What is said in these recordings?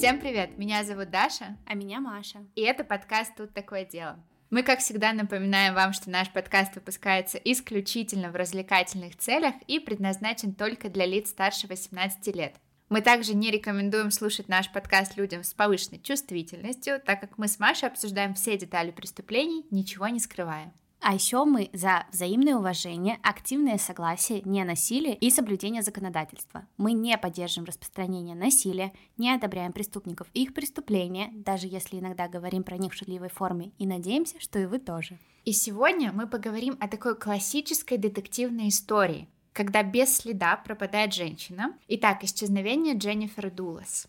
Всем привет, меня зовут Даша. А меня Маша. И это подкаст «Тут такое дело». Мы, как всегда, напоминаем вам, что наш подкаст выпускается исключительно в развлекательных целях и предназначен только для лиц старше 18 лет. Мы также не рекомендуем слушать наш подкаст людям с повышенной чувствительностью, так как мы с Машей обсуждаем все детали преступлений, ничего не скрывая. А еще мы за взаимное уважение, активное согласие, не насилие и соблюдение законодательства. Мы не поддерживаем распространение насилия, не одобряем преступников и их преступления, даже если иногда говорим про них в шутливой форме, и надеемся, что и вы тоже. И сегодня мы поговорим о такой классической детективной истории, когда без следа пропадает женщина. Итак, исчезновение Дженнифер Дулос.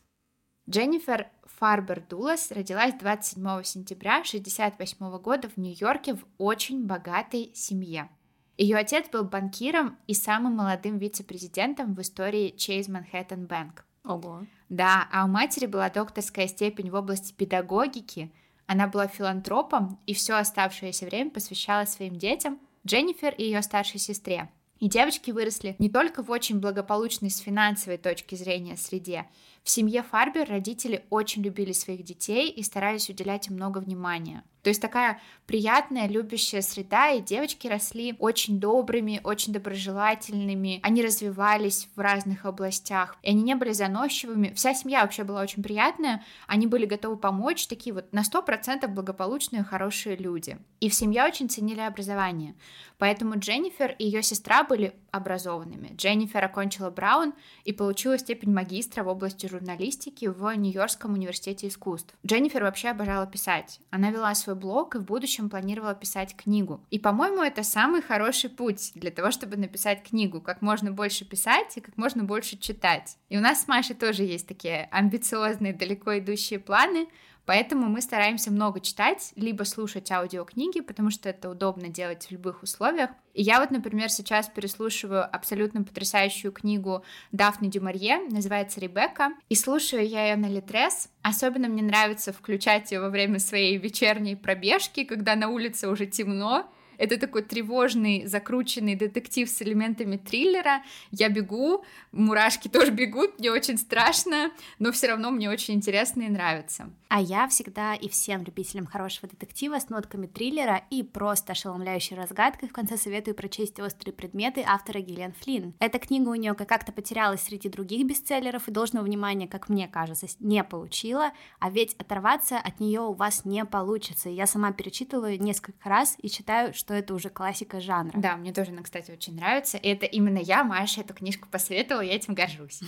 Дженнифер Фарбер Дулос родилась 27 сентября 1968 года в Нью-Йорке в очень богатой семье. Ее отец был банкиром и самым молодым вице-президентом в истории Чейз Манхэттен Бэнк. Ого. Да, а у матери была докторская степень в области педагогики, она была филантропом и все оставшееся время посвящала своим детям, Дженнифер и ее старшей сестре. И девочки выросли не только в очень благополучной с финансовой точки зрения среде. В семье Фарбер родители очень любили своих детей и старались уделять им много внимания. То есть такая приятная, любящая среда, и девочки росли очень добрыми, очень доброжелательными, они развивались в разных областях, и они не были заносчивыми. Вся семья вообще была очень приятная, они были готовы помочь, такие вот на 100% благополучные, хорошие люди. И в семье очень ценили образование, поэтому Дженнифер и ее сестра были образованными. Дженнифер окончила Браун и получила степень магистра в области журналистики в Нью-Йоркском университете искусств. Дженнифер вообще обожала писать. Она вела свой блог и в будущем планировала писать книгу. И, по-моему, это самый хороший путь для того, чтобы написать книгу. Как можно больше писать и как можно больше читать. И у нас с Машей тоже есть такие амбициозные, далеко идущие планы, поэтому мы стараемся много читать, либо слушать аудиокниги, потому что это удобно делать в любых условиях. И я вот, например, сейчас переслушиваю абсолютно потрясающую книгу Дафны дю Морье, называется «Ребекка», и слушаю я ее на Литрес. Особенно мне нравится включать ее во время своей вечерней пробежки, когда на улице уже темно. Это такой тревожный, закрученный детектив с элементами триллера. Я бегу, мурашки тоже бегут, мне очень страшно, но все равно мне очень интересно и нравится. А я всегда и всем любителям хорошего детектива с нотками триллера и просто ошеломляющей разгадкой в конце советую прочесть «Острые предметы» автора Гиллиан Флинн. Эта книга у нее как-то потерялась среди других бестселлеров и должного внимания, как мне кажется, не получила, а ведь оторваться от нее у вас не получится. Я сама перечитывала ее несколько раз и считаю, что это уже классика жанра. Да, мне тоже она, кстати, очень нравится. И это именно я, Маша, эту книжку посоветовала, я этим горжусь.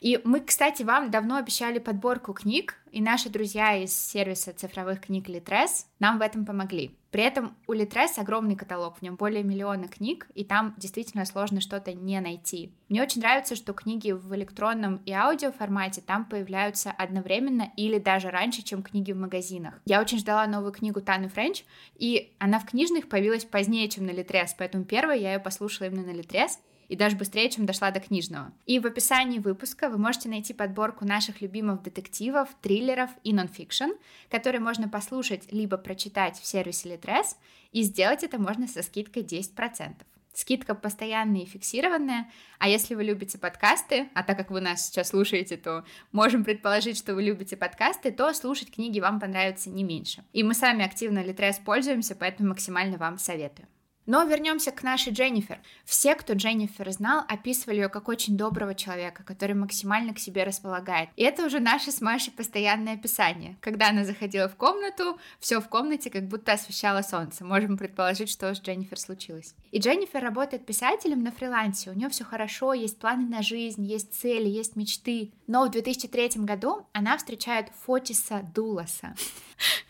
И мы, кстати, вам давно обещали подборку книг, и наши друзья из сервиса цифровых книг Литрес нам в этом помогли. При этом у Литрес огромный каталог, в нем более миллиона книг, и там действительно сложно что-то не найти. Мне очень нравится, что книги в электронном и аудио формате там появляются одновременно или даже раньше, чем книги в магазинах. Я очень ждала новую книгу Таны Френч, и она в книжных появилась позднее, чем на Литрес, поэтому первой я ее послушала именно на Литрес, и даже быстрее, чем дошла до книжного. И в описании выпуска вы можете найти подборку наших любимых детективов, триллеров и нонфикшн, которые можно послушать либо прочитать в сервисе Литрес, и сделать это можно со скидкой 10%. Скидка постоянная и фиксированная, а если вы любите подкасты, а так как вы нас сейчас слушаете, то можем предположить, что вы любите подкасты, то слушать книги вам понравится не меньше. И мы сами активно Литрес пользуемся, поэтому максимально вам советую. Но вернемся к нашей Дженнифер. Все, кто Дженнифер знал, описывали ее как очень доброго человека, который максимально к себе располагает. И это уже наше с Машей постоянное описание. Когда она заходила в комнату, все в комнате как будто освещало солнце. Можем предположить, что с Дженнифер случилось. И Дженнифер работает писателем на фрилансе. У нее все хорошо, есть планы на жизнь, есть цели, есть мечты. Но в 2003 году она встречает Фотиса Дулоса.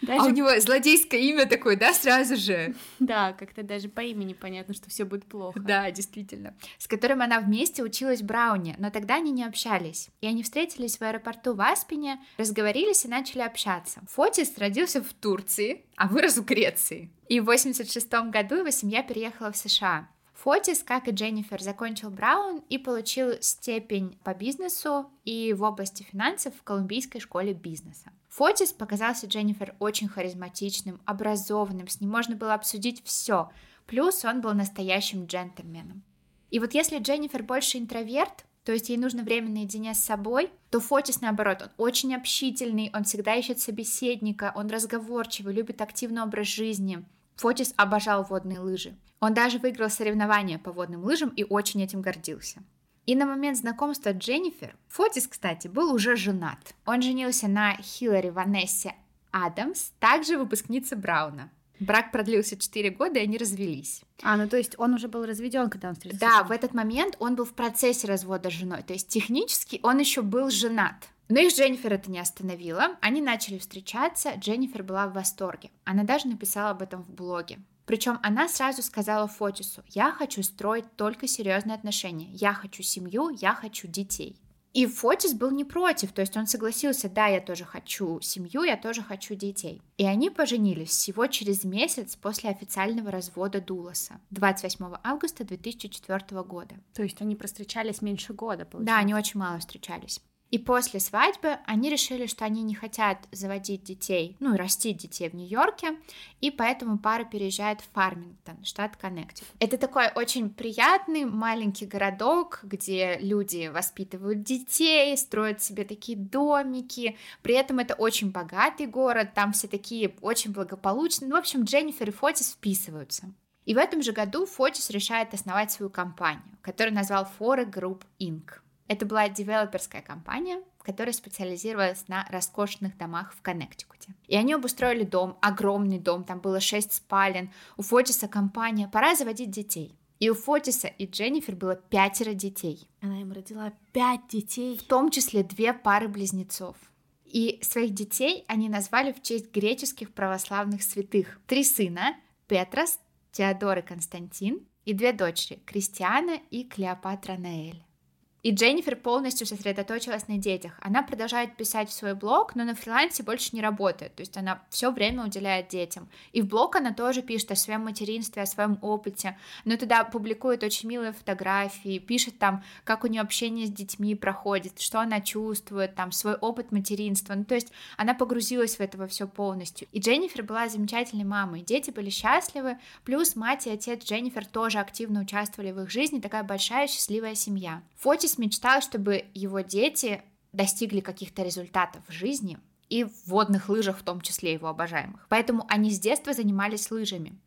А у него злодейское имя такое, да, сразу же? Да, как-то даже по имени понятно, что все будет плохо. Да, действительно. С которым она вместе училась в Брауне, но тогда они не общались. И они встретились в аэропорту в Аспене, разговорились и начали общаться. Фотис родился в Турции, а вырос в Греции. И в 1986 году его семья переехала в США. Фотис, как и Дженнифер, закончил Браун и получил степень по бизнесу и в области финансов в Колумбийской школе бизнеса. Фотис показался Дженнифер очень харизматичным, образованным, с ним можно было обсудить все. Плюс он был настоящим джентльменом. И вот если Дженнифер больше интроверт, то есть ей нужно время наедине с собой, то Фотис, наоборот, он очень общительный, он всегда ищет собеседника, он разговорчивый, любит активный образ жизни. Фотис обожал водные лыжи. Он даже выиграл соревнования по водным лыжам и очень этим гордился. И на момент знакомства Дженнифер, Фотис, кстати, был уже женат. Он женился на Хиллари Ванессе Адамс, также выпускница Брауна. Брак продлился 4 года, и они развелись. Ну то есть он уже был разведен, когда он встретился? Да, в этот момент он был в процессе развода с женой, то есть технически он еще был женат. Но их Дженнифер это не остановило, они начали встречаться, Дженнифер была в восторге. Она даже написала об этом в блоге. Причем она сразу сказала Фотису: «Я хочу строить только серьезные отношения, я хочу семью, я хочу детей». И Фотис был не против, то есть он согласился: да, я тоже хочу семью, я тоже хочу детей. И они поженились всего через месяц после официального развода Дулоса, 28 августа 2004 года. То есть они встречались меньше года, получается? Да, они очень мало встречались. И после свадьбы они решили, что они не хотят заводить детей, ну и растить детей в Нью-Йорке, и поэтому пара переезжает в Фармингтон, штат Коннектикут. Это такой очень приятный маленький городок, где люди воспитывают детей, строят себе такие домики, при этом это очень богатый город, там все такие очень благополучные, в общем, Дженнифер и Фотис вписываются. И в этом же году Фотис решает основать свою компанию, которую назвал Foregroup Inc. Это была девелоперская компания, которая специализировалась на роскошных домах в Коннектикуте. И они обустроили дом, огромный дом, там было 6 спален. У Фотиса компания, пора заводить детей. И у Фотиса и Дженнифер было 5 детей. Она им родила 5 детей. В том числе 2 пары близнецов. И своих детей они назвали в честь греческих православных святых. 3 сына, Петрос, Теодор и Константин, и 2 дочери, Кристиана и Клеопатра Наэль. И Дженнифер полностью сосредоточилась на детях. Она продолжает писать в свой блог, но на фрилансе больше не работает. То есть она все время уделяет детям. И в блог она тоже пишет о своем материнстве, о своем опыте. Но туда публикует очень милые фотографии, пишет там, как у нее общение с детьми проходит, что она чувствует, там, свой опыт материнства. Ну, то есть она погрузилась в это во все полностью. И Дженнифер была замечательной мамой. Дети были счастливы. Плюс мать и отец Дженнифер тоже активно участвовали в их жизни. Такая большая счастливая семья. Фотис мечтал, чтобы его дети достигли каких-то результатов в жизни и в водных лыжах, в том числе его обожаемых. Поэтому они с детства занимались лыжами.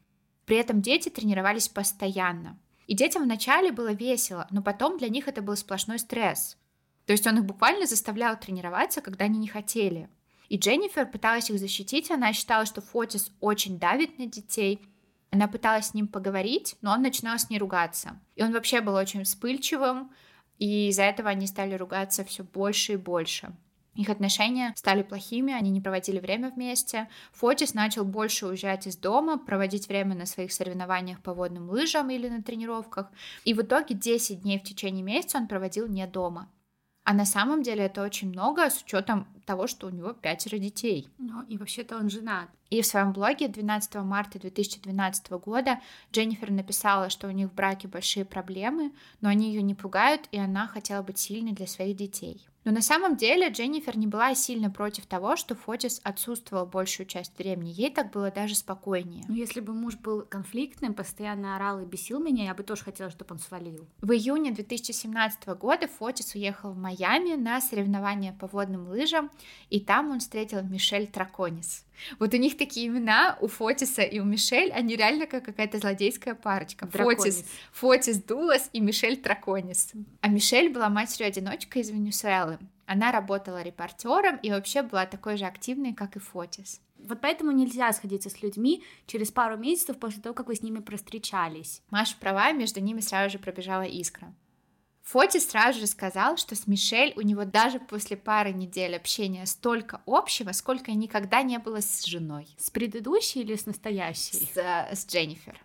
При этом дети тренировались постоянно. И детям вначале было весело, но потом для них это был сплошной стресс. То есть он их буквально заставлял тренироваться, когда они не хотели. И Дженнифер пыталась их защитить, она считала, что Фотис очень давит на детей. Она пыталась с ним поговорить, но он начинал с ней ругаться. И он вообще был очень вспыльчивым, и из-за этого они стали ругаться все больше и больше. Их отношения стали плохими, они не проводили время вместе. Фотис начал больше уезжать из дома, проводить время на своих соревнованиях по водным лыжам или на тренировках. И в итоге 10 дней в течение месяца он проводил не дома. А на самом деле это очень много, с учетом того, что у него 5 детей. Ну и вообще-то он женат. И в своем блоге 12 марта 2012 года Дженнифер написала, что у них в браке большие проблемы, но они ее не пугают, и она хотела быть сильной для своих детей. Но на самом деле Дженнифер не была сильно против того, что Фотис отсутствовал большую часть времени. Ей так было даже спокойнее. Ну, если бы муж был конфликтным, постоянно орал и бесил меня, я бы тоже хотела, чтобы он свалил. В июне 2017 года Фотис уехал в Майами на соревнования по водным лыжам, и там он встретил Мишель Траконис. Вот у них такие имена, у Фотиса и у Мишель, они реально как какая-то злодейская парочка. Фотис Дулос и Мишель Траконис. А Мишель была матерью-одиночкой из Венесуэлы. Она работала репортером и вообще была такой же активной, как и Фотис. Вот поэтому нельзя сходиться с людьми через пару месяцев после того, как вы с ними простречались. Маша права, между ними сразу же пробежала искра. Фотис сразу же сказал, что с Мишель у него даже после пары недель общения столько общего, сколько никогда не было с женой. С предыдущей или с настоящей? С Дженнифер.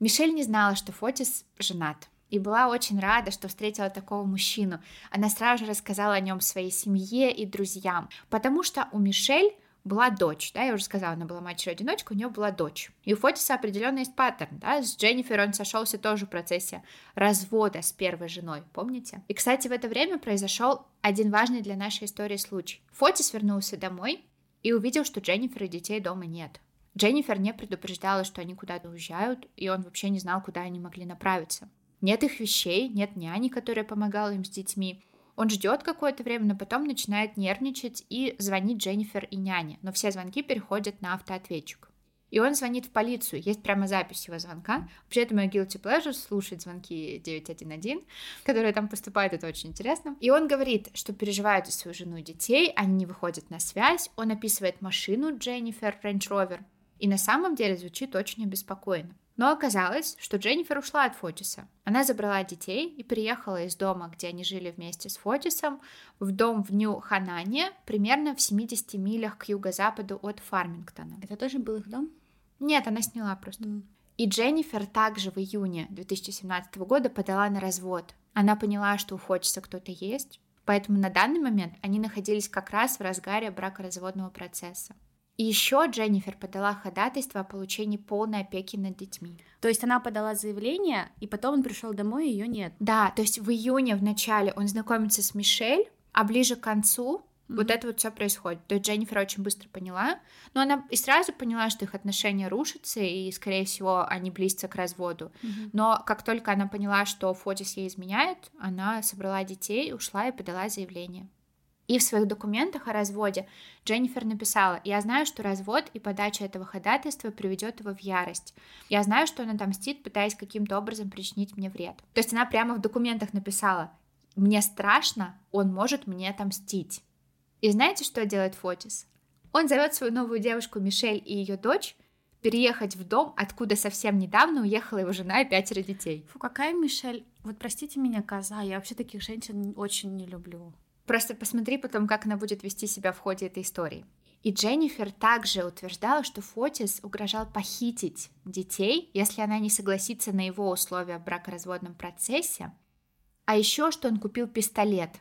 Мишель не знала, что Фотис женат, и была очень рада, что встретила такого мужчину. Она сразу же рассказала о нем своей семье и друзьям, потому что у Мишель была дочь, да, я уже сказала, она была матерью-одиночкой, у нее была дочь. И у Фотиса определенно есть паттерн, да, с Дженнифер он сошелся тоже в процессе развода с первой женой, помните? И, кстати, в это время произошел один важный для нашей истории случай. Фотис вернулся домой и увидел, что Дженнифер и детей дома нет. Дженнифер не предупреждала, что они куда-то уезжают, и он вообще не знал, куда они могли направиться. Нет их вещей, нет няни, которая помогала им с детьми. Он ждет какое-то время, но потом начинает нервничать и звонит Дженнифер и няне, но все звонки переходят на автоответчик. И он звонит в полицию, есть прямо запись его звонка. Вообще, это мой guilty pleasure — слушать звонки 911, которые там поступают, это очень интересно. И он говорит, что переживает за свою жену и детей, они не выходят на связь, он описывает машину Дженнифер, Range Rover, и на самом деле звучит очень обеспокоенно. Но оказалось, что Дженнифер ушла от Фотиса. Она забрала детей и переехала из дома, где они жили вместе с Фотисом, в дом в Нью-Ханане, примерно в 70 милях к юго-западу от Фармингтона. Это тоже был их дом? Нет, она сняла просто. И Дженнифер также в июне 2017 года подала на развод. Она поняла, что у Фотиса кто-то есть, поэтому на данный момент они находились как раз в разгаре бракоразводного процесса. И еще Дженнифер подала ходатайство о получении полной опеки над детьми. То есть она подала заявление, и потом он пришел домой, и ее нет. Да, то есть в июне в начале он знакомится с Мишель, а ближе к концу вот это вот все происходит. То есть Дженнифер очень быстро поняла, но она и сразу поняла, что их отношения рушатся, и, скорее всего, они близятся к разводу. Но как только она поняла, что Фотис ей изменяет, она собрала детей, ушла и подала заявление. И в своих документах о разводе Дженнифер написала: «Я знаю, что развод и подача этого ходатайства приведет его в ярость. Я знаю, что он отомстит, пытаясь каким-то образом причинить мне вред». То есть она прямо в документах написала: «Мне страшно, он может мне отомстить». И знаете, что делает Фотис? Он зовет свою новую девушку Мишель и ее дочь переехать в дом, откуда совсем недавно уехала его жена и 5 детей. Фу, какая Мишель. Вот простите меня, коза, я вообще таких женщин очень не люблю. Просто посмотри потом, как она будет вести себя в ходе этой истории. И Дженнифер также утверждала, что Фотис угрожал похитить детей, если она не согласится на его условия в бракоразводном процессе. А еще, что он купил пистолет.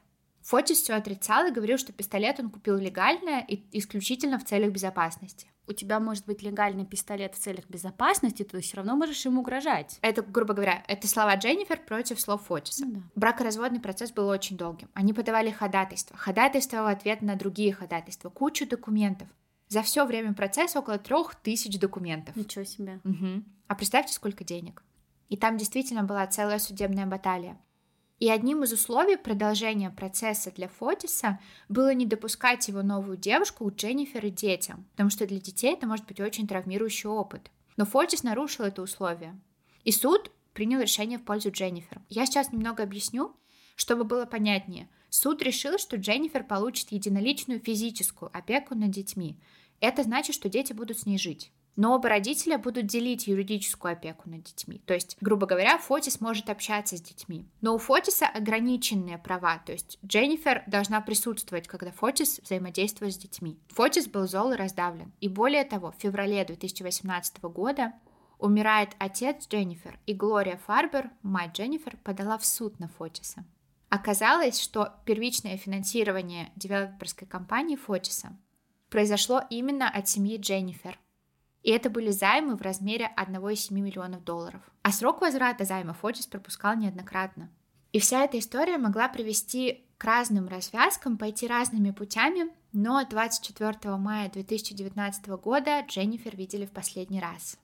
Фотис все отрицал и говорил, что пистолет он купил легально и исключительно в целях безопасности. У тебя может быть легальный пистолет в целях безопасности, ты все равно можешь ему угрожать. Это, грубо говоря, это слова Дженнифер против слов Фотиса. Ну да. Бракоразводный процесс был очень долгим. Они подавали ходатайство. Ходатайство в ответ на другие ходатайства. Кучу документов. За все время процесса около 3000 документов. Ничего себе. Угу. А представьте, сколько денег. И там действительно была целая судебная баталия. И одним из условий продолжения процесса для Фотиса было не допускать его новую девушку к Дженнифер и детям, потому что для детей это может быть очень травмирующий опыт. Но Фотис нарушил это условие, и суд принял решение в пользу Дженнифер. Я сейчас немного объясню, чтобы было понятнее. Суд решил, что Дженнифер получит единоличную физическую опеку над детьми. Это значит, что дети будут с ней жить. Но оба родителя будут делить юридическую опеку над детьми. То есть, грубо говоря, Фотис может общаться с детьми. Но у Фотиса ограниченные права, то есть Дженнифер должна присутствовать, когда Фотис взаимодействует с детьми. Фотис был зол и раздавлен. И более того, в феврале 2018 года умирает отец Дженнифер, и Глория Фарбер, мать Дженнифер, подала в суд на Фотиса. Оказалось, что первичное финансирование девелоперской компании Фотиса произошло именно от семьи Дженнифер. И это были займы в размере $1,7 миллиона. А срок возврата займа Фотис пропускал неоднократно. И вся эта история могла привести к разным развязкам, пойти разными путями, но 24 мая 2019 года Дженнифер видели в последний раз.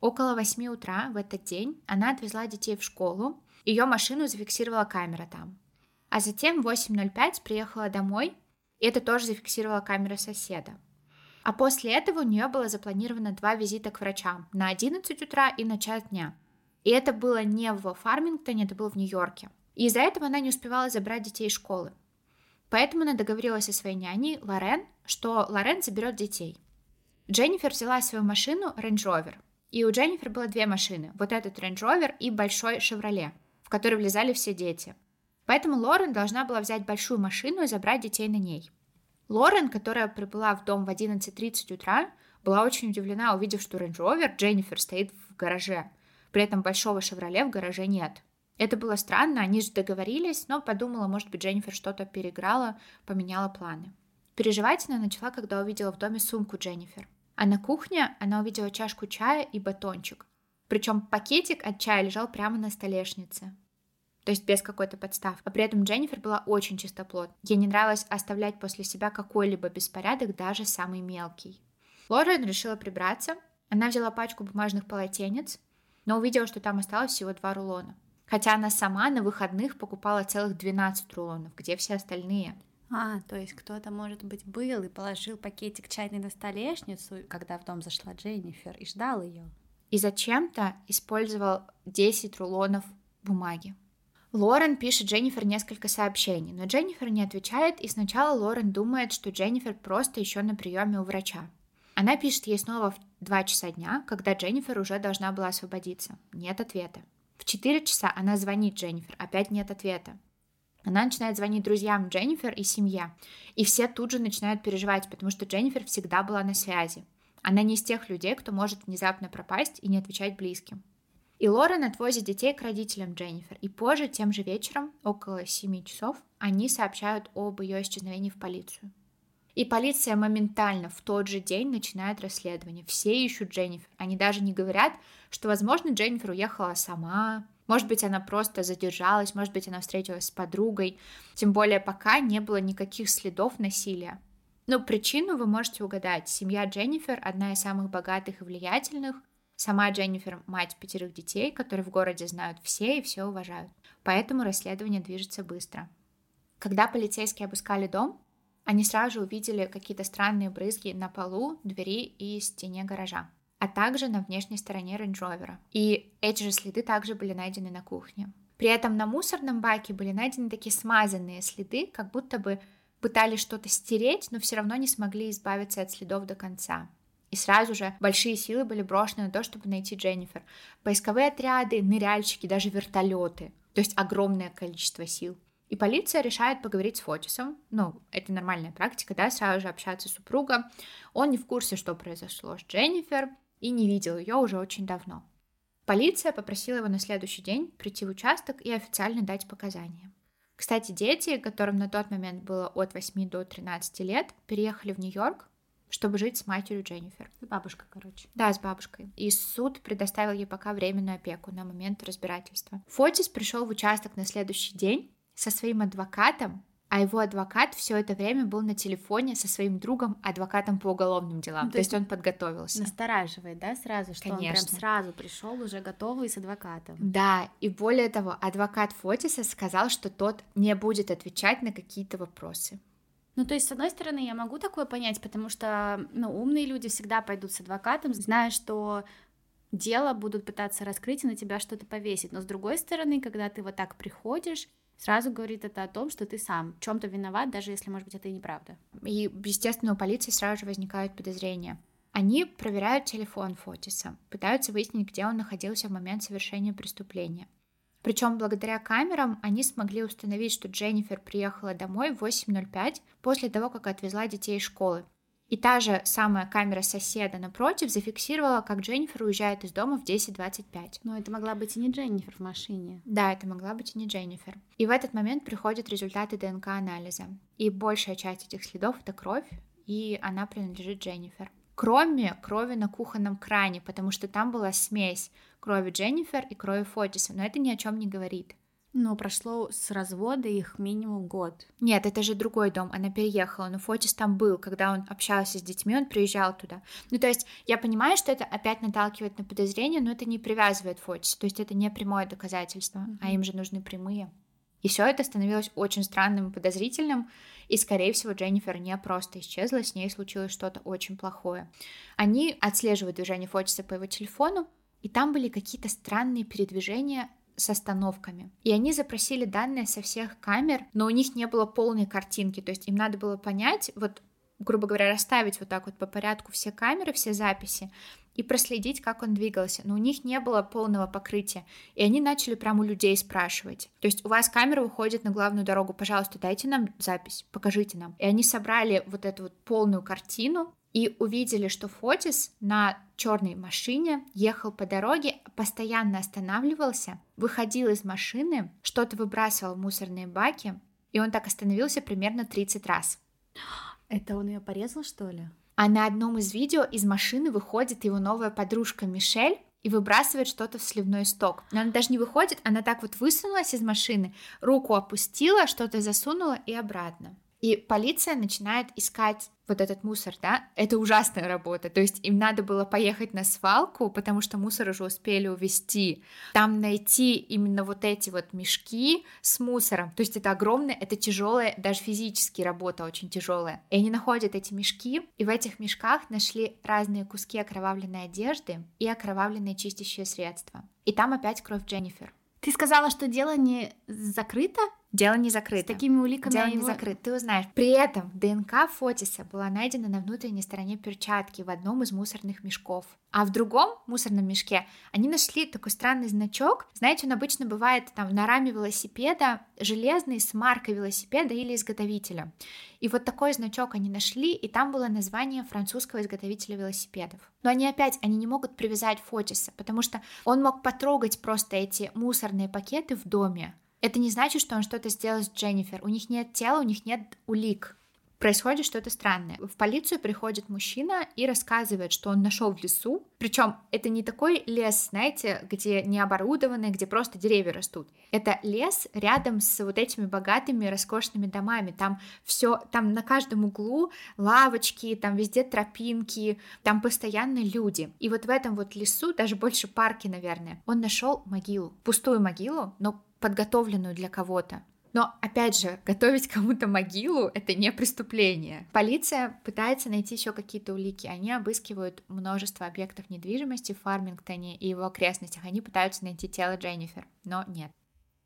Около 8 утра в этот день она отвезла детей в школу, ее машину зафиксировала камера там. А затем в 8:05 приехала домой, и это тоже зафиксировала камера соседа. А после этого у нее было запланировано 2 визита к врачам на 11 утра и на час дня. И это было не в Фармингтоне, это было в Нью-Йорке. И из-за этого она не успевала забрать детей из школы. Поэтому она договорилась со своей няней Лорен, что Лорен заберет детей. Дженнифер взяла свою машину Range Rover. И у Дженнифер было 2 машины. Вот этот Range Rover и большой Chevrolet, в который влезали все дети. Поэтому Лорен должна была взять большую машину и забрать детей на ней. Лорен, которая прибыла в дом в 11:30 утра, была очень удивлена, увидев, что Range Rover Дженнифер стоит в гараже. При этом большого «Шевроле» в гараже нет. Это было странно, они же договорились, но подумала, может быть, Дженнифер что-то переиграла, поменяла планы. Переживать она начала, когда увидела в доме сумку Дженнифер. А на кухне она увидела чашку чая и батончик. Причем пакетик от чая лежал прямо на столешнице. То есть без какой-то подставки. А при этом Дженнифер была очень чистоплотной. Ей не нравилось оставлять после себя какой-либо беспорядок, даже самый мелкий. Лорен решила прибраться. Она взяла пачку бумажных полотенец, но увидела, что там осталось всего 2 рулона. Хотя она сама на выходных покупала целых 12 рулонов, где все остальные. А, то есть кто-то, может быть, был и положил пакетик чайный на столешницу, когда в дом зашла Дженнифер, и ждал ее. И зачем-то использовал 10 рулонов бумаги. Лорен пишет Дженнифер несколько сообщений, но Дженнифер не отвечает, и сначала Лорен думает, что Дженнифер просто еще на приеме у врача. Она пишет ей снова в 2 часа дня, когда Дженнифер уже должна была освободиться. Нет ответа. В 4 часа она звонит Дженнифер, опять нет ответа. Она начинает звонить друзьям Дженнифер и семье, и все тут же начинают переживать, потому что Дженнифер всегда была на связи. Она не из тех людей, кто может внезапно пропасть и не отвечать близким. И Лорен отвозит детей к родителям Дженнифер, и позже, тем же вечером, около 7 часов, они сообщают об ее исчезновении в полицию. И полиция моментально в тот же день начинает расследование. Все ищут Дженнифер. Они даже не говорят, что, возможно, Дженнифер уехала сама, может быть, она просто задержалась, может быть, она встретилась с подругой. Тем более, пока не было никаких следов насилия. Но причину вы можете угадать. Семья Дженнифер – одна из самых богатых и влиятельных. Сама Дженнифер – мать 5 детей, которые в городе знают все и все уважают. Поэтому расследование движется быстро. Когда полицейские обыскали дом, они сразу же увидели какие-то странные брызги на полу, двери и стене гаража, а также на внешней стороне рейндж-ровера. И эти же следы также были найдены на кухне. При этом на мусорном баке были найдены такие смазанные следы, как будто бы пытались что-то стереть, но все равно не смогли избавиться от следов до конца. И сразу же большие силы были брошены на то, чтобы найти Дженнифер. Поисковые отряды, ныряльщики, даже вертолеты. То есть огромное количество сил. И полиция решает поговорить с Фотисом. Ну, это нормальная практика, да, сразу же общаться с супругом. Он не в курсе, что произошло с Дженнифер, и не видел ее уже очень давно. Полиция попросила его на следующий день прийти в участок и официально дать показания. Кстати, дети, которым на тот момент было от 8 до 13 лет, переехали в Нью-Йорк, чтобы жить с матерью Дженнифер. Бабушка, короче. Да, с бабушкой. И суд предоставил ей пока временную опеку на момент разбирательства. Фотис пришел в участок на следующий день со своим адвокатом, а его адвокат все это время был на телефоне со своим другом, адвокатом по уголовным делам. То есть он подготовился. Настораживает, да, сразу, что конечно, он прям сразу пришел уже готовый с адвокатом. Да, и более того, адвокат Фотиса сказал, что тот не будет отвечать на какие-то вопросы. Ну, то есть, с одной стороны, я могу такое понять, потому что, ну, умные люди всегда пойдут с адвокатом, зная, что дело будут пытаться раскрыть и на тебя что-то повесить. Но, с другой стороны, когда ты вот так приходишь, сразу говорит это о том, что ты сам в чем-то виноват, даже если, может быть, это и неправда. И, естественно, у полиции сразу же возникают подозрения. Они проверяют телефон Фотиса, пытаются выяснить, где он находился в момент совершения преступления. Причем, благодаря камерам, они смогли установить, что Дженнифер приехала домой в 8:05 после того, как отвезла детей из школы. И та же самая камера соседа напротив зафиксировала, как Дженнифер уезжает из дома в 10:25. Но это могла быть и не Дженнифер в машине. Да, это могла быть и не Дженнифер. И в этот момент приходят результаты ДНК-анализа. И большая часть этих следов — это кровь, и она принадлежит Дженнифер. Кроме крови на кухонном кране, потому что там была смесь крови Дженнифер и крови Фотиса, но это ни о чем не говорит. Но прошло с развода их минимум год. Нет, это же другой дом, она переехала, но Фотис там был, когда он общался с детьми, он приезжал туда. Ну, то есть, я понимаю, что это опять наталкивает на подозрение, но это не привязывает Фотис, то есть это не прямое доказательство, а им же нужны прямые. И все это становилось очень странным и подозрительным, и, скорее всего, Дженнифер не просто исчезла, с ней случилось что-то очень плохое. Они отслеживают движение Фотиса по его телефону, и там были какие-то странные передвижения с остановками. И они запросили данные со всех камер, но у них не было полной картинки, то есть им надо было понять, вот, грубо говоря, расставить вот так вот по порядку все камеры, все записи и проследить, как он двигался. Но у них не было полного покрытия, и они начали прямо у людей спрашивать. То есть у вас камера выходит на главную дорогу, пожалуйста, дайте нам запись, покажите нам. И они собрали вот эту вот полную картину и увидели, что Фотис на черной машине ехал по дороге, постоянно останавливался, выходил из машины, что-то выбрасывал в мусорные баки, и он так остановился примерно 30 раз. Это он ее порезал, что ли? А на одном из видео из машины выходит его новая подружка Мишель и выбрасывает что-то в сливной сток. Но она даже не выходит, она так вот высунулась из машины, руку опустила, что-то засунула и обратно. И полиция начинает искать вот этот мусор, да? Это ужасная работа. То есть им надо было поехать на свалку, потому что мусор уже успели увезти. Там найти именно вот эти вот мешки с мусором. То есть это огромная, это тяжелая, даже физически работа очень тяжелая. И они находят эти мешки, и в этих мешках нашли разные куски окровавленной одежды и окровавленные чистящие средства. И там опять кровь Дженнифер. Ты сказала, что дело не закрыто? Дело не закрыто. С такими уликами дело не закрыто, ты узнаешь. При этом ДНК Фотиса была найдена на внутренней стороне перчатки в одном из мусорных мешков. А в другом мусорном мешке они нашли такой странный значок. Знаете, он обычно бывает там на раме велосипеда, железный, с маркой велосипеда или изготовителя. И вот такой значок они нашли, и там было название французского изготовителя велосипедов. Но они опять, они не могут привязать Фотиса, потому что он мог потрогать просто эти мусорные пакеты в доме. Это не значит, что он что-то сделал с Дженнифер. У них нет тела, у них нет улик. Происходит что-то странное. В полицию приходит мужчина и рассказывает, что он нашел в лесу. Причем это не такой лес, знаете, где не оборудованный, где просто деревья растут. Это лес рядом с вот этими богатыми, роскошными домами. Там все, там на каждом углу лавочки, там везде тропинки, там постоянно люди. И вот в этом вот лесу, даже больше парки, наверное, он нашел могилу, пустую могилу, но подготовленную для кого-то. Но, опять же, готовить кому-то могилу — это не преступление. Полиция пытается найти еще какие-то улики. Они обыскивают множество объектов недвижимости в Фармингтоне и его окрестностях. Они пытаются найти тело Дженнифер, но нет.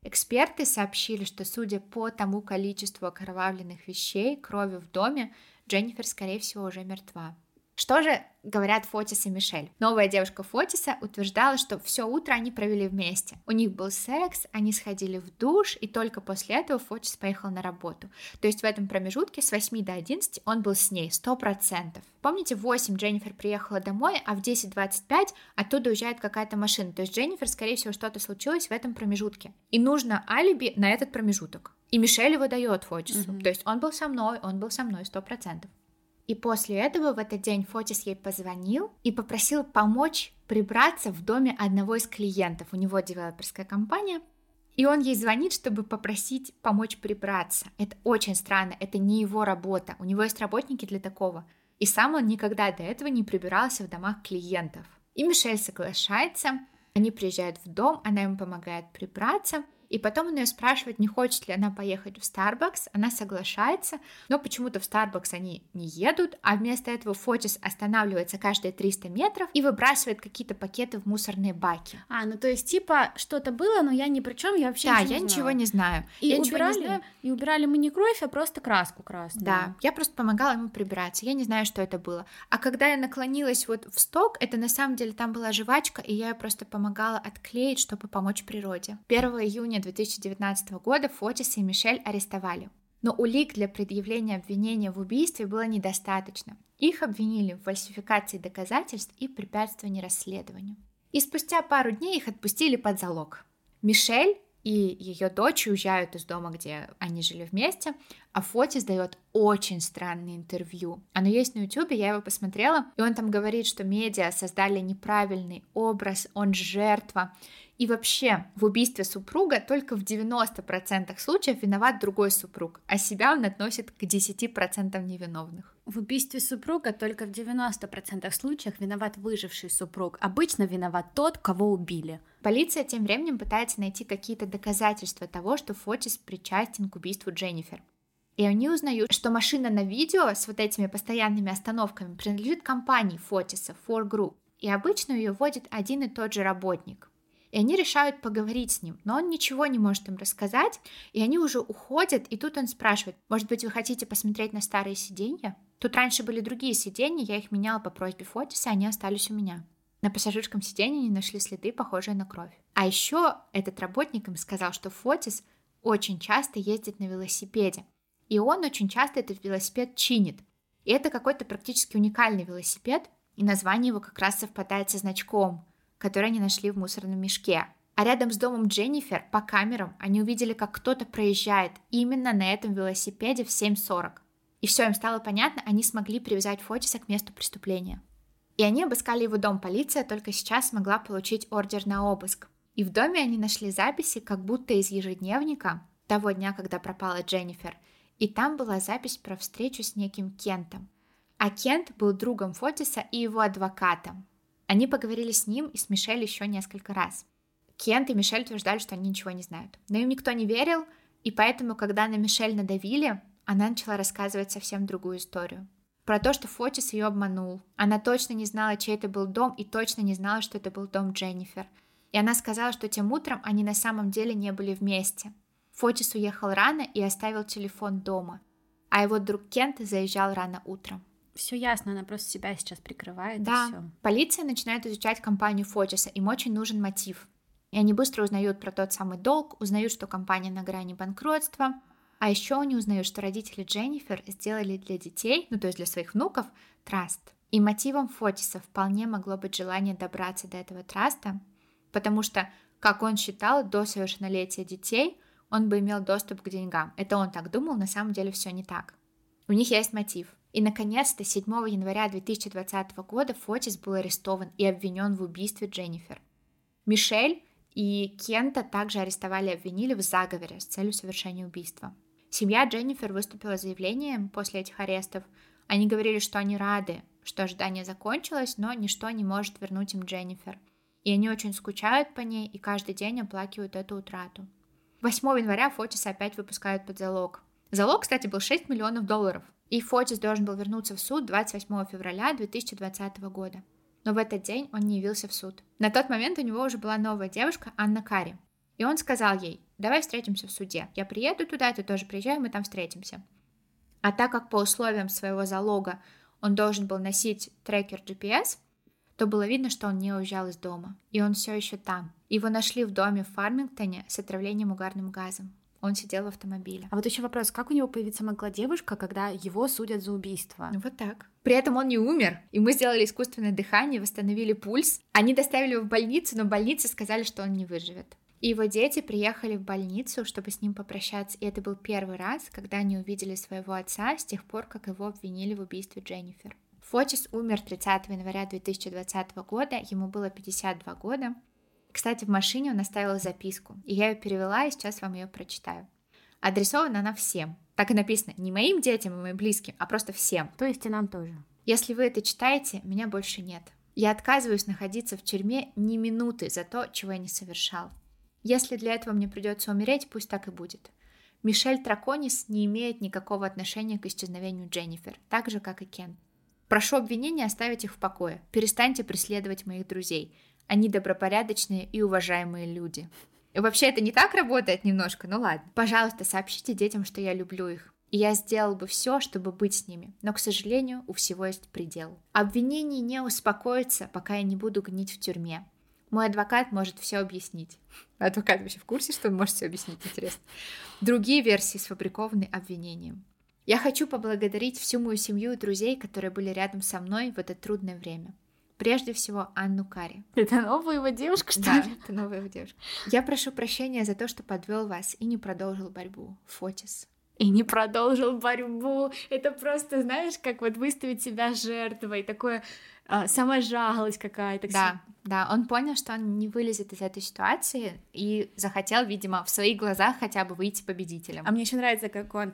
Эксперты сообщили, что, судя по тому количеству окровавленных вещей, крови в доме, Дженнифер, скорее всего, уже мертва. Что же говорят Фотис и Мишель? Новая девушка Фотиса утверждала, что все утро они провели вместе. У них был секс, они сходили в душ, и только после этого Фотис поехал на работу. То есть в этом промежутке с 8 до 11 он был с ней 100%. Помните, в 8 Дженнифер приехала домой, а в 10:25 оттуда уезжает какая-то машина. То есть Дженнифер, скорее всего, что-то случилось в этом промежутке. И нужно алиби на этот промежуток. И Мишель его дает Фотису. То есть он был со мной 100%. И после этого в этот день Фотис ей позвонил и попросил помочь прибраться в доме одного из клиентов. У него девелоперская компания, и он ей звонит, чтобы попросить помочь прибраться. Это очень странно, это не его работа, у него есть работники для такого. И сам он никогда до этого не прибирался в домах клиентов. И Мишель соглашается, они приезжают в дом, она ему помогает прибраться. И потом он ее спрашивает, не хочет ли она поехать в Starbucks. Она соглашается, но почему-то в Starbucks они не едут, а вместо этого Фотис останавливается каждые 300 метров и выбрасывает какие-то пакеты в мусорные баки. Ну то есть типа что-то было, но я ни при чем, я вообще ничего не знаю. Да, я ничего не знаю. И убирали мы не кровь, а просто краску красную. Да, я просто помогала ему прибираться, я не знаю, что это было. А когда я наклонилась вот в сток, это на самом деле там была жвачка, и я ее просто помогала отклеить, чтобы помочь природе. 1 июня 2019 года Фотиса и Мишель арестовали. Но улик для предъявления обвинения в убийстве было недостаточно. Их обвинили в фальсификации доказательств и препятствовании расследованию. И спустя пару дней их отпустили под залог. Мишель и ее дочь уезжают из дома, где они жили вместе, а Фотис дает очень странное интервью. Оно есть на Ютубе, я его посмотрела, и он там говорит, что медиа создали неправильный образ, он жертва. И вообще, в убийстве супруга только в 90% случаев виноват другой супруг, а себя он относит к 10% невиновных. В убийстве супруга только в 90% случаев виноват выживший супруг. Обычно виноват тот, кого убили. Полиция тем временем пытается найти какие-то доказательства того, что Фотис причастен к убийству Дженнифер. И они узнают, что машина на видео с вот этими постоянными остановками принадлежит компании Фотиса, Foregroup. И обычно ее водит один и тот же работник. И они решают поговорить с ним, но он ничего не может им рассказать, и они уже уходят, и тут он спрашивает, может быть, вы хотите посмотреть на старые сиденья? Тут раньше были другие сиденья, я их меняла по просьбе Фотиса, они остались у меня. На пассажирском сиденье не нашли следы, похожие на кровь. А еще этот работник им сказал, что Фотис очень часто ездит на велосипеде, и он очень часто этот велосипед чинит. И это какой-то практически уникальный велосипед, и название его как раз совпадает со значком, которые они нашли в мусорном мешке. А рядом с домом Дженнифер по камерам они увидели, как кто-то проезжает именно на этом велосипеде в 7:40. И все им стало понятно, они смогли привязать Фотиса к месту преступления. И они обыскали его дом, полиция только сейчас смогла получить ордер на обыск. И в доме они нашли записи, как будто из ежедневника того дня, когда пропала Дженнифер, и там была запись про встречу с неким Кентом. А Кент был другом Фотиса и его адвокатом. Они поговорили с ним и с Мишель еще несколько раз. Кент и Мишель утверждали, что они ничего не знают. Но им никто не верил, и поэтому, когда на Мишель надавили, она начала рассказывать совсем другую историю. Про то, что Фотис ее обманул. Она точно не знала, чей это был дом, и точно не знала, что это был дом Дженнифер. И она сказала, что тем утром они на самом деле не были вместе. Фотис уехал рано и оставил телефон дома, а его друг Кент заезжал рано утром. Все ясно, она просто себя сейчас прикрывает. Да, и все. Полиция начинает изучать компанию Фотиса, им очень нужен мотив. И они быстро узнают про тот самый долг, узнают, что компания на грани банкротства, а еще они узнают, что родители Дженнифер сделали для детей, ну то есть для своих внуков, траст. И мотивом Фотиса вполне могло быть желание добраться до этого траста, потому что, как он считал, до совершеннолетия детей он бы имел доступ к деньгам. Это он так думал, на самом деле все не так. У них есть мотив. И, наконец-то, 7 января 2020 года Фотис был арестован и обвинен в убийстве Дженнифер. Мишель и Кента также арестовали и обвинили в заговоре с целью совершения убийства. Семья Дженнифер выступила с заявлением после этих арестов. Они говорили, что они рады, что ожидание закончилось, но ничто не может вернуть им Дженнифер. И они очень скучают по ней и каждый день оплакивают эту утрату. 8 января Фотиса опять выпускают под залог. Залог, кстати, был $6 миллионов. И Фотис должен был вернуться в суд 28 февраля 2020 года. Но в этот день он не явился в суд. На тот момент у него уже была новая девушка Анна Карри. И он сказал ей: давай встретимся в суде. Я приеду туда, ты тоже приезжай, мы там встретимся. А так как по условиям своего залога он должен был носить трекер GPS, то было видно, что он не уезжал из дома. И он все еще там. Его нашли в доме в Фармингтоне с отравлением угарным газом. Он сидел в автомобиле. А вот еще вопрос, как у него появиться могла девушка, когда его судят за убийство? Ну вот так. При этом он не умер, и мы сделали искусственное дыхание, восстановили пульс. Они доставили его в больницу, но в больнице сказали, что он не выживет. И его дети приехали в больницу, чтобы с ним попрощаться. И это был первый раз, когда они увидели своего отца с тех пор, как его обвинили в убийстве Дженнифер. Фотис умер 30 января 2020 года, ему было 52 года. Кстати, в машине он оставил записку, и я ее перевела, и сейчас вам ее прочитаю. Адресована она всем. Так и написано, не моим детям и моим близким, а просто всем. То есть и нам тоже. Если вы это читаете, меня больше нет. Я отказываюсь находиться в тюрьме ни минуты за то, чего я не совершал. Если для этого мне придется умереть, пусть так и будет. Мишель Траконис не имеет никакого отношения к исчезновению Дженнифер, так же, как и Кен. Прошу обвинения оставить их в покое. Перестаньте преследовать моих друзей. Они добропорядочные и уважаемые люди. И вообще это не так работает немножко, ну ладно. Пожалуйста, сообщите детям, что я люблю их. И я сделал бы все, чтобы быть с ними. Но, к сожалению, у всего есть предел. Обвинение не успокоится, пока я не буду гнить в тюрьме. Мой адвокат может все объяснить. Адвокат вообще в курсе, что он может все объяснить, интересно. Другие версии сфабрикованы обвинением. Я хочу поблагодарить всю мою семью и друзей, которые были рядом со мной в это трудное время. Прежде всего, Анну Карри. Это новая его девушка, что ли? Да, это новая его девушка. Я прошу прощения за то, что подвел вас и не продолжил борьбу. Фотис. И не продолжил борьбу. Это просто, знаешь, как вот выставить себя жертвой. Такое саможалость какая-то. Да, он понял, что он не вылезет из этой ситуации и захотел, видимо, в своих глазах хотя бы выйти победителем. А мне еще нравится, как он: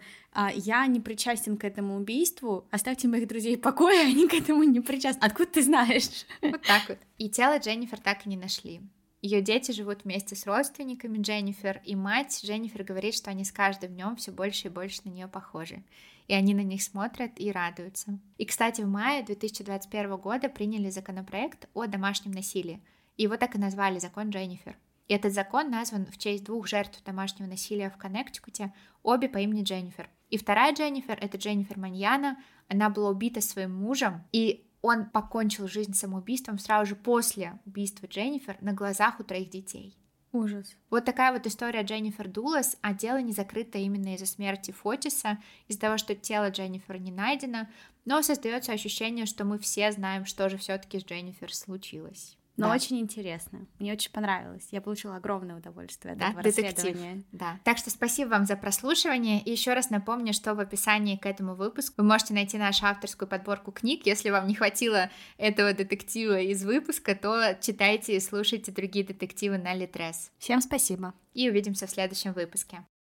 я не причастен к этому убийству, оставьте моих друзей в покое, они к этому не причастны. Откуда ты знаешь? Вот так вот. И тело Дженнифер так и не нашли. Ее дети живут вместе с родственниками Дженнифер, и мать Дженнифер говорит, что они с каждым днем все больше и больше на нее похожи. И они на них смотрят и радуются. И, кстати, в мае 2021 года приняли законопроект о домашнем насилии. Его так и назвали «Закон Дженнифер». И этот закон назван в честь двух жертв домашнего насилия в Коннектикуте, обе по имени Дженнифер. И вторая Дженнифер — это Дженнифер Маньяна. Она была убита своим мужем, и он покончил жизнь самоубийством сразу же после убийства Дженнифер на глазах у 3 детей. Ужас. Вот такая вот история Дженнифер Дулос, а дело не закрыто именно из-за смерти Фотиса, из-за того, что тело Дженнифер не найдено, но создается ощущение, что мы все знаем, что же все-таки с Дженнифер случилось. Но да. Очень интересно, мне очень понравилось, я получила огромное удовольствие от этого расследования. Да. Так что спасибо вам за прослушивание, и еще раз напомню, что в описании к этому выпуску вы можете найти нашу авторскую подборку книг. Если вам не хватило этого детектива из выпуска, то читайте и слушайте другие детективы на Литрес. Всем спасибо. И увидимся в следующем выпуске.